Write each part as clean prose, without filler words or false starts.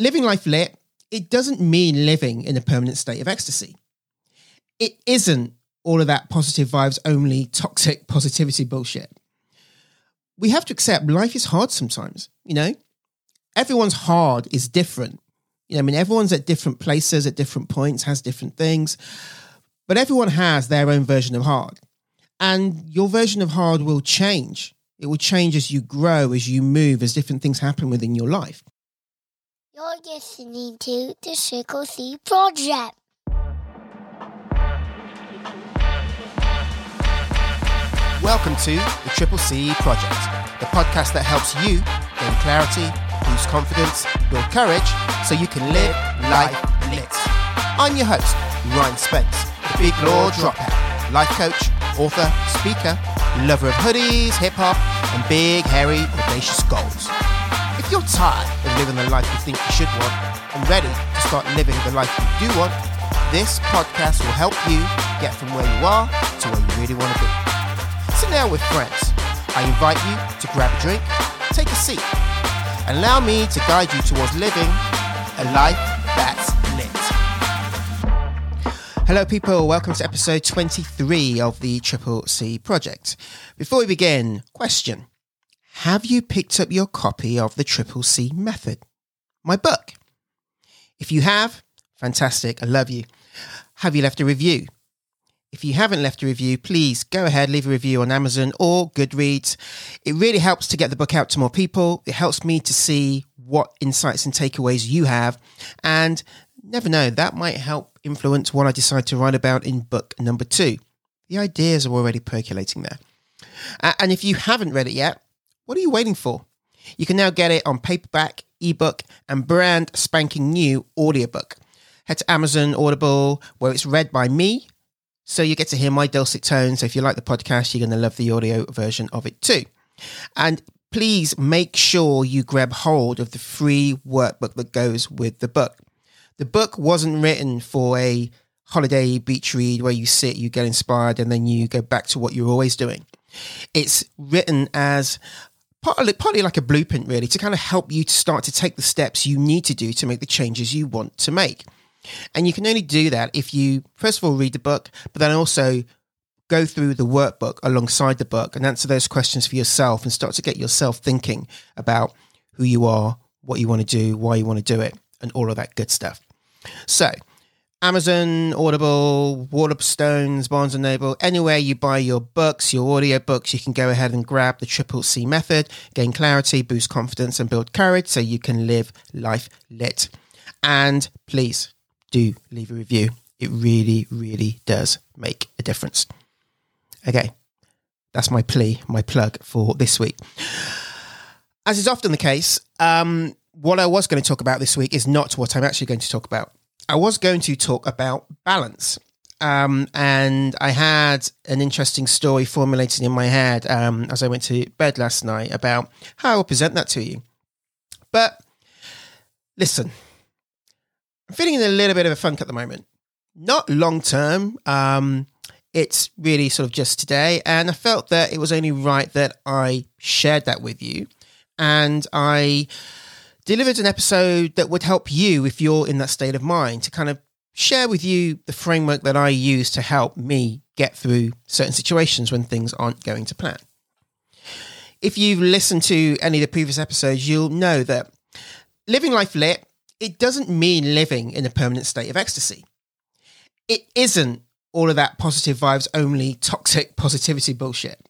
living life lit, it doesn't mean living in a permanent state of ecstasy. It isn't all of that positive vibes only, toxic positivity bullshit. We have to accept life is hard sometimes, you know? Everyone's hard is different. You know, I mean, everyone's at different places, at different points, has different things. But everyone has their own version of hard. And your version of hard will change. It will change as you grow, as you move, as different things happen within your life. You're listening to The Triple C Project. Welcome to The Triple C Project, the podcast that helps you gain clarity, boost confidence, build courage, so you can live life lit. I'm your host, Ryan Spence, the big law dropout, life coach, author, speaker, lover of hoodies, hip-hop, and big, hairy, audacious goals. If you're tired of living the life you think you should want and ready to start living the life you do want, this podcast will help you get from where you are to where you really want to be. So now with friends, I invite you to grab a drink, take a seat, and allow me to guide you towards living a life that's lit. Hello people, welcome to episode 23 of the Triple C Project. Before we begin, question. Have you picked up your copy of The Triple C Method, my book? If you have, fantastic, I love you. Have you left a review? If you haven't left a review, please go ahead, leave a review on Amazon or Goodreads. It really helps to get the book out to more people. It helps me to see what insights and takeaways you have. And never know, that might help influence what I decide to write about in book number 2. The ideas are already percolating there. And if you haven't read it yet, what are you waiting for? You can now get it on paperback, ebook, and brand spanking new audiobook. Head to Amazon, Audible, where it's read by me. So you get to hear my dulcet tones. So if you like the podcast, you're going to love the audio version of it too. And please make sure you grab hold of the free workbook that goes with the book. The book wasn't written for a holiday beach read where you sit, you get inspired, and then you go back to what you're always doing. It's written as partly like a blueprint, really, to kind of help you to start to take the steps you need to do to make the changes you want to make. And you can only do that if you, first of all, read the book, but then also go through the workbook alongside the book and answer those questions for yourself and start to get yourself thinking about who you are, what you want to do, why you want to do it, and all of that good stuff. So Amazon, Audible, Waterstones, Barnes & Noble, anywhere you buy your books, your audiobooks, you can go ahead and grab The Triple C Method, gain clarity, boost confidence, and build courage so you can live life lit. And please do leave a review. It really, really does make a difference. Okay, that's my plea, my plug for this week. As is often the case, what I was going to talk about this week is not what I'm actually going to talk about. I was going to talk about balance, and I had an interesting story formulated in my head as I went to bed last night about how I will present that to you. But listen, I'm feeling in a little bit of a funk at the moment. Not long term, it's really sort of just today, and I felt that it was only right that I shared that with you, and I delivered an episode that would help you if you're in that state of mind to kind of share with you the framework that I use to help me get through certain situations when things aren't going to plan. If you've listened to any of the previous episodes, you'll know that living life lit, it doesn't mean living in a permanent state of ecstasy. It isn't all of that positive vibes only, toxic positivity bullshit.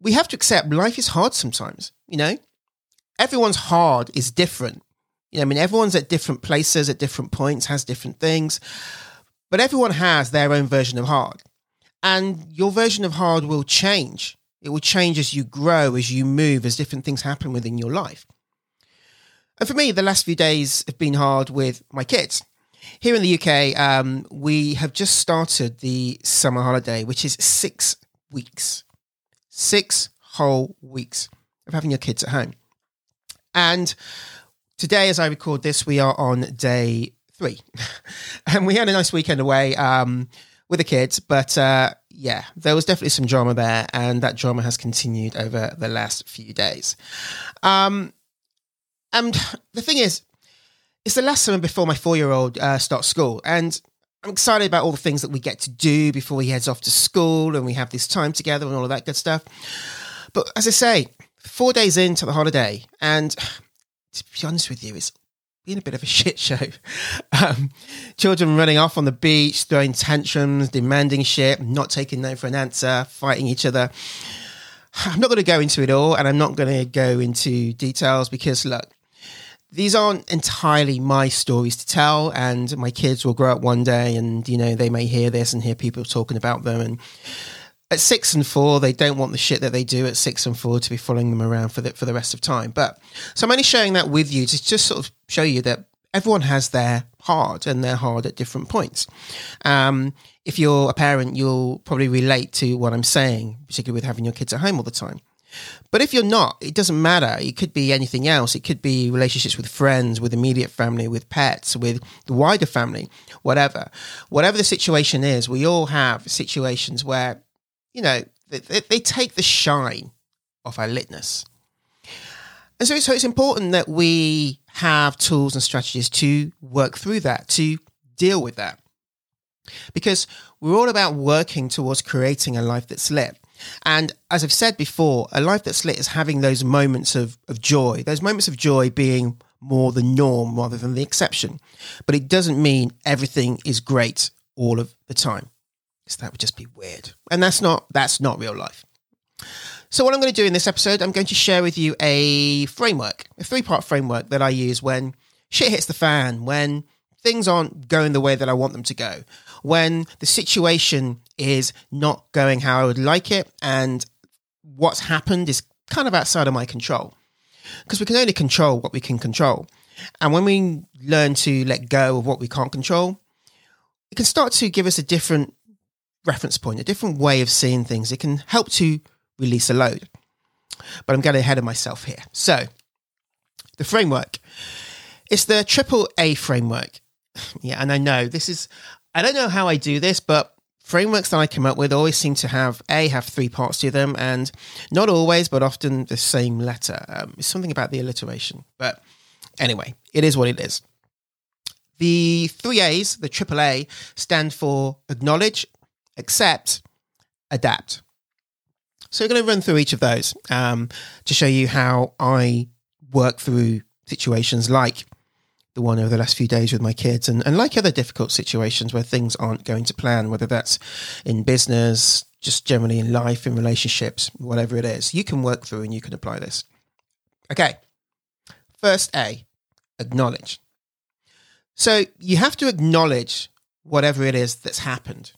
We have to accept life is hard sometimes, you know? Everyone's hard is different. You know, I mean, everyone's at different places, at different points, has different things, but everyone has their own version of hard. And your version of hard will change. It will change as you grow, as you move, as different things happen within your life. And for me, the last few days have been hard with my kids. Here in the UK, we have just started the summer holiday, which is 6 weeks. 6 whole weeks of having your kids at home. And today, as I record this, we are on day 3. And we had a nice weekend away with the kids. But yeah, there was definitely some drama there. And that drama has continued over the last few days. And the thing is, It's the last summer before my 4-year-old starts school, and I'm excited about all the things that we get to do before he heads off to school, and we have this time together and all of that good stuff. But as I say, 4 days into the holiday, and to be honest with you, it's been a bit of a shit show. Children running off on the beach, throwing tantrums, demanding shit, not taking no for an answer, fighting each other. I'm not going to go into it all, and I'm not going to go into details because, look, these aren't entirely my stories to tell, and my kids will grow up one day and, you know, they may hear this and hear people talking about them. And at 6 and 4, they don't want the shit that they do at 6 and 4 to be following them around for the rest of time. But so I'm only sharing that with you to just sort of show you that everyone has their hard, and they're hard at different points. If you're a parent, you'll probably relate to what I'm saying, particularly with having your kids at home all the time. But if you're not, it doesn't matter. It could be anything else. It could be relationships with friends, with immediate family, with pets, with the wider family, whatever. Whatever the situation is, we all have situations where, you know, they take the shine off our litness. And so it's important that we have tools and strategies to work through that, to deal with that. Because we're all about working towards creating a life that's lit. And as I've said before, a life that's lit is having those moments of joy, those moments of joy being more the norm rather than the exception. But it doesn't mean everything is great all of the time. So that would just be weird. And that's not real life. So what I'm going to do in this episode, I'm going to share with you a framework, a 3-part framework that I use when shit hits the fan, when things aren't going the way that I want them to go, when the situation is not going how I would like it, and what's happened is kind of outside of my control. Because we can only control what we can control. And when we learn to let go of what we can't control, it can start to give us a different reference point, a different way of seeing things. It can help to release a load. But I'm getting ahead of myself here. So, the framework. It's the Triple A framework. Yeah, and I know this is, I don't know how I do this, but frameworks that I come up with always seem to have 3 parts to them, and not always, but often the same letter. It's something about the alliteration. But anyway, it is what it is. The 3 A's, the Triple A, stand for acknowledge, accept, adapt. So we're going to run through each of those to show you how I work through situations like the one over the last few days with my kids, and like other difficult situations where things aren't going to plan, whether that's in business, just generally in life, in relationships, whatever it is. You can work through and you can apply this. Okay. First A, acknowledge. So you have to acknowledge whatever it is that's happened.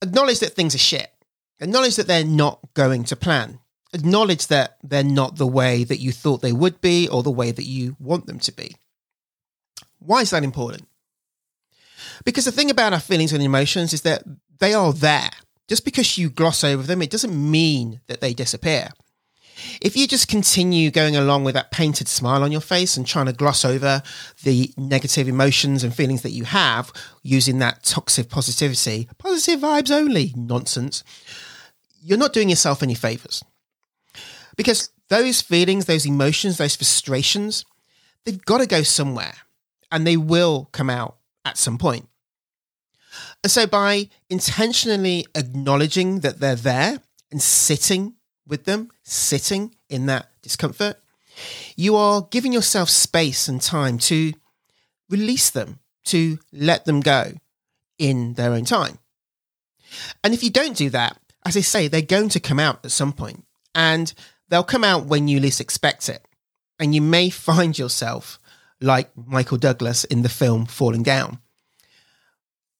Acknowledge that things are shit. Acknowledge that they're not going to plan. Acknowledge that they're not the way that you thought they would be or the way that you want them to be. Why is that important? Because the thing about our feelings and emotions is that they are there. Just because you gloss over them, it doesn't mean that they disappear. If you just continue going along with that painted smile on your face and trying to gloss over the negative emotions and feelings that you have using that toxic positivity, positive vibes only nonsense, you're not doing yourself any favors. Because those feelings, those emotions, those frustrations, they've got to go somewhere, and they will come out at some point. And so by intentionally acknowledging that they're there and sitting with them, sitting in that discomfort, you are giving yourself space and time to release them, to let them go in their own time. And if you don't do that, as I say, they're going to come out at some point. And they'll come out when you least expect it. And you may find yourself like Michael Douglas in the film Falling Down.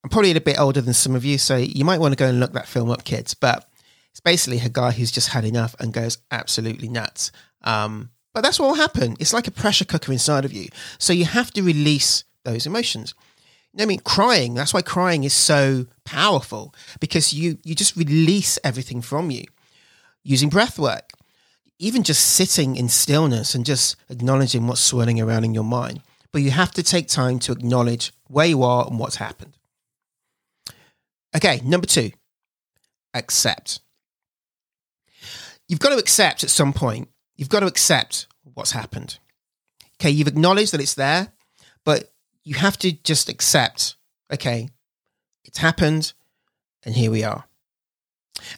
I'm probably a bit older than some of you, so you might want to go and look that film up, kids. But it's basically a guy who's just had enough and goes absolutely nuts. But that's what will happen. It's like a pressure cooker inside of you. So you have to release those emotions. I mean, crying, that's why crying is so powerful, because you just release everything from you. Using breath work, even just sitting in stillness and just acknowledging what's swirling around in your mind. But you have to take time to acknowledge where you are and what's happened. Okay, number 2, accept. You've got to accept at some point. You've got to accept what's happened. You Okay, you've acknowledged that it's there, but you have to just accept, okay, it's happened and here we are.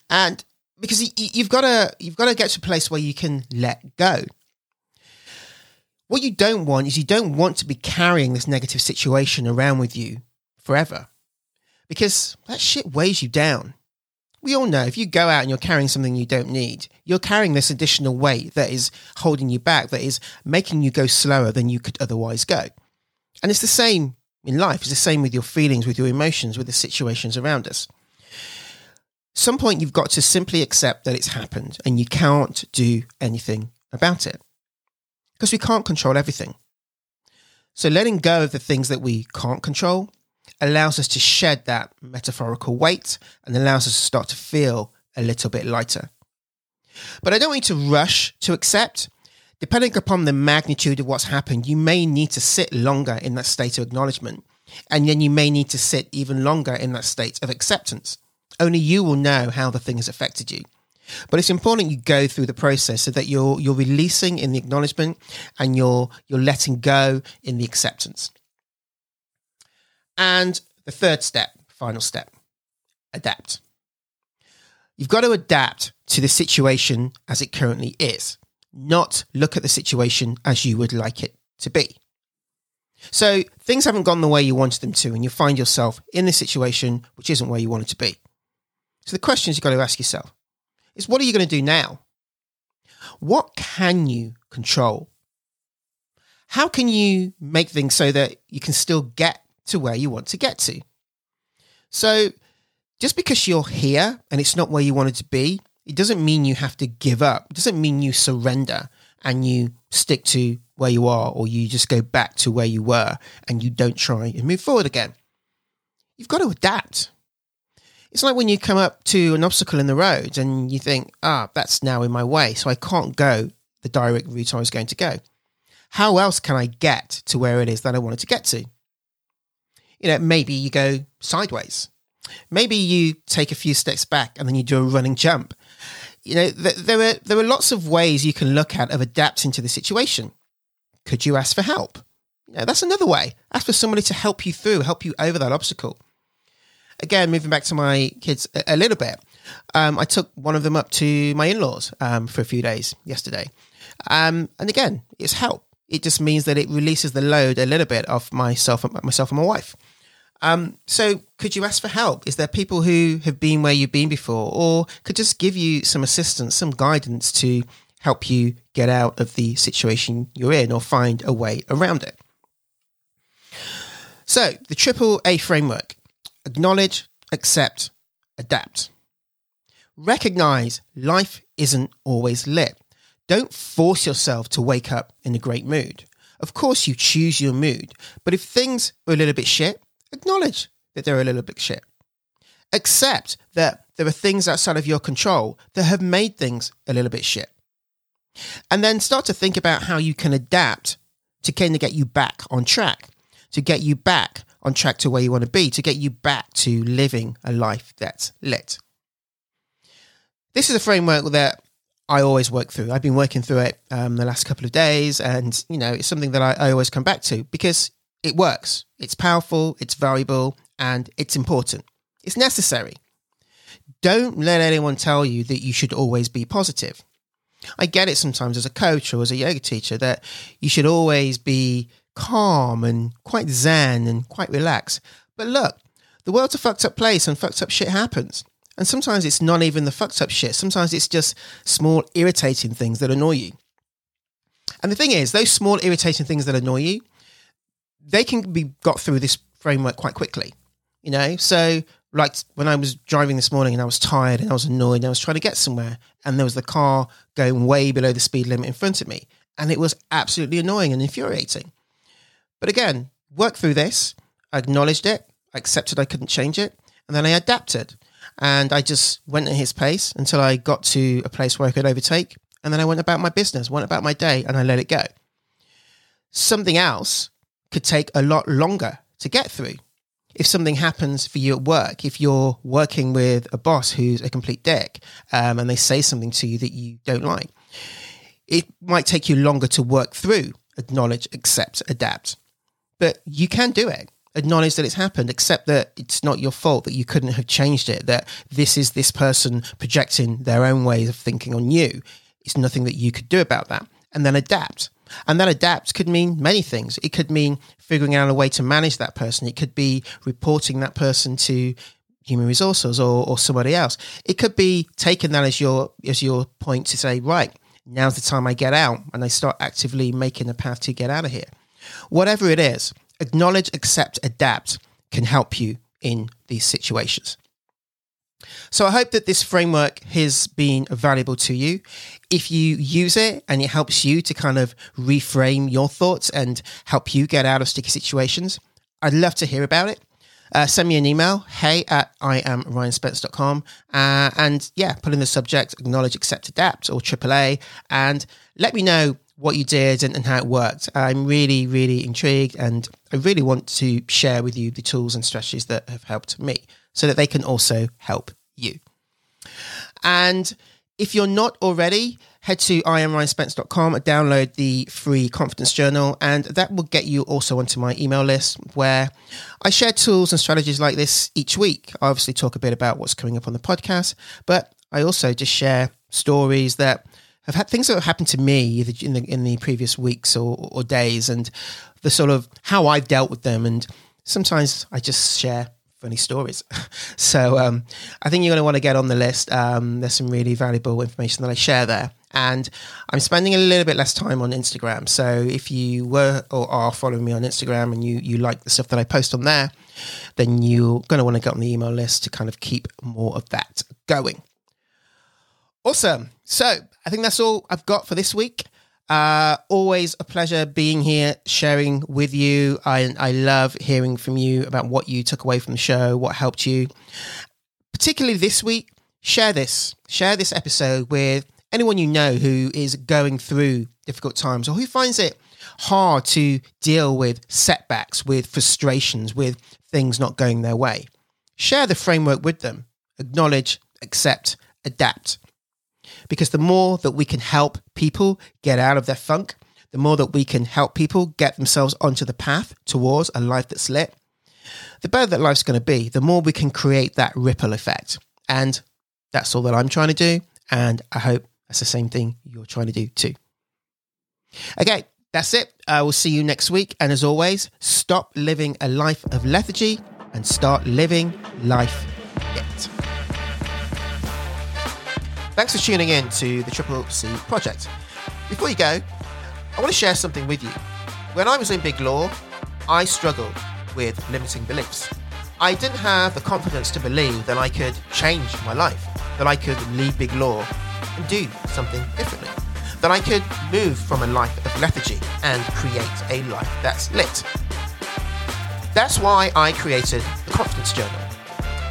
And because you've got to get to a place where you can let go. What you don't want is you don't want to be carrying this negative situation around with you forever, because that shit weighs you down. We all know if you go out and you're carrying something you don't need, you're carrying this additional weight that is holding you back, that is making you go slower than you could otherwise go. And it's the same in life. It's the same with your feelings, with your emotions, with the situations around us. Some point you've got to simply accept that it's happened and you can't do anything about it, because we can't control everything. So letting go of the things that we can't control allows us to shed that metaphorical weight and allows us to start to feel a little bit lighter. But I don't want you to rush to accept. Depending upon the magnitude of what's happened, you may need to sit longer in that state of acknowledgement, and then you may need to sit even longer in that state of acceptance. Only you will know how the thing has affected you. But it's important you go through the process so that you're releasing in the acknowledgement and you're letting go in the acceptance. And the third step, final step, adapt. You've got to adapt to the situation as it currently is, not look at the situation as you would like it to be. So things haven't gone the way you wanted them to, and you find yourself in this situation which isn't where you want it to be. So the questions you've got to ask yourself is, what are you going to do now? What can you control? How can you make things so that you can still get to where you want to get to? So just because you're here and it's not where you wanted to be, it doesn't mean you have to give up. It doesn't mean you surrender and you stick to where you are, or you just go back to where you were and you don't try and move forward again. You've got to adapt. It's like when you come up to an obstacle in the road and you think, that's now in my way, so I can't go the direct route I was going to go. How else can I get to where it is that I wanted to get to? You know, maybe you go sideways. Maybe you take a few steps back and then you do a running jump. You know, there are lots of ways you can look at of adapting to the situation. Could you ask for help? You know, that's another way. Ask for somebody to help you through, help you over that obstacle. Again, moving back to my kids a little bit, I took one of them up to my in-laws for a few days yesterday. And again, it's help. It just means that it releases the load a little bit of myself and my wife. So could you ask for help? Is there people who have been where you've been before, or could just give you some assistance, some guidance to help you get out of the situation you're in or find a way around it? So the triple A framework: acknowledge, accept, adapt. Recognize life isn't always lit. Don't force yourself to wake up in a great mood. Of course you choose your mood, but if things are a little bit shit, acknowledge that they're a little bit shit. Accept that there are things outside of your control that have made things a little bit shit. And then start to think about how you can adapt to kind of get you back on track, to get you back on track to where you want to be, to get you back to living a life that's lit. This is a framework that I always work through. I've been working through it the last couple of days, and you know, it's something that I always come back to because it works. It's powerful, it's valuable, and it's important. It's necessary. Don't let anyone tell you that you should always be positive. I get it sometimes as a coach or as a yoga teacher that you should always be calm and quite zen and quite relaxed. But look, the world's a fucked up place and fucked up shit happens. And sometimes it's not even the fucked up shit. Sometimes it's just small irritating things that annoy you. And the thing is, those small irritating things that annoy you, they can be got through this framework quite quickly. You know, so like when I was driving this morning and I was tired and I was annoyed and I was trying to get somewhere and there was the car going way below the speed limit in front of me. And it was absolutely annoying and infuriating. But again, work through this. I acknowledged it. I accepted I couldn't change it. And then I adapted. And I just went at his pace until I got to a place where I could overtake. And then I went about my business, went about my day, and I let it go. Something else could take a lot longer to get through. If something happens for you at work, if you're working with a boss who's a complete dick, and they say something to you that you don't like, it might take you longer to work through acknowledge, accept, adapt. But you can do it. Acknowledge that it's happened, accept that it's not your fault, that you couldn't have changed it, that this is this person projecting their own ways of thinking on you. It's nothing that you could do about that. And then adapt. And that adapt could mean many things. It could mean figuring out a way to manage that person. It could be reporting that person to human resources or somebody else. It could be taking that as your point to say, right, now's the time I get out, and I start actively making a path to get out of here. Whatever it is, acknowledge, accept, adapt can help you in these situations. So I hope that this framework has been valuable to you. If you use it and it helps you to kind of reframe your thoughts and help you get out of sticky situations, I'd love to hear about it. Send me an email, hey@iamryanspence.com. And yeah, put in the subject, acknowledge, accept, adapt, or AAA, and let me know what you did and how it worked. I'm really, really intrigued, and I really want to share with you the tools and strategies that have helped me so that they can also help you. And if you're not already, head to iamryanspence.com and download the free Confidence Journal, and that will get you also onto my email list where I share tools and strategies like this each week. I obviously talk a bit about what's coming up on the podcast, but I also just share stories that I've had, things that have happened to me either in the previous weeks or days, and the sort of how I've dealt with them. And sometimes I just share funny stories. So I think you're going to want to get on the list. There's some really valuable information that I share there. And I'm spending a little bit less time on Instagram. So if you were or are following me on Instagram and you like the stuff that I post on there, then you're going to want to get on the email list to kind of keep more of that going. Awesome. So I think that's all I've got for this week. Always a pleasure being here, sharing with you. I love hearing from you about what you took away from the show, what helped you. Particularly this week, share this episode with anyone you know who is going through difficult times or who finds it hard to deal with setbacks, with frustrations, with things not going their way. Share the framework with them. Acknowledge, accept, adapt. Because the more that we can help people get out of their funk, the more that we can help people get themselves onto the path towards a life that's lit, the better that life's going to be, the more we can create that ripple effect. And that's all that I'm trying to do. And I hope that's the same thing you're trying to do too. Okay, that's it. I will see you next week. And as always, stop living a life of lethargy and start living life lit. Thanks for tuning in to the Triple C Project. Before you go, I want to share something with you. When I was in big law, I struggled with limiting beliefs. I didn't have the confidence to believe that I could change my life, that I could leave big law and do something differently, that I could move from a life of lethargy and create a life that's lit. That's why I created the Confidence Journal.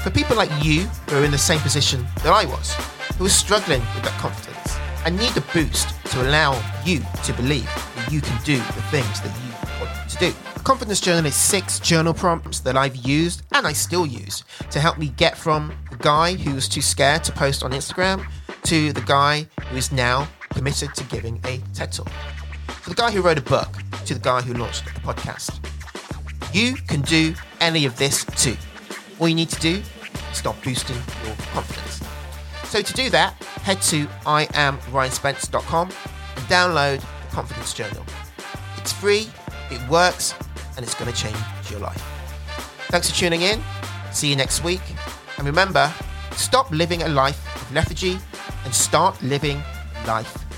For people like you who are in the same position that I was, who are struggling with that confidence and need a boost to allow you to believe that you can do the things that you want to do. The Confidence Journal is 6 journal prompts that I've used and I still use to help me get from the guy who was too scared to post on Instagram to the guy who is now committed to giving a TED Talk. From the guy who wrote a book to the guy who launched a podcast. You can do any of this too. All you need to do is start boosting your confidence. So to do that, head to iamryanspence.com and download the Confidence Journal. It's free, it works, and it's going to change your life. Thanks for tuning in. See you next week. And remember, stop living a life of lethargy and start living life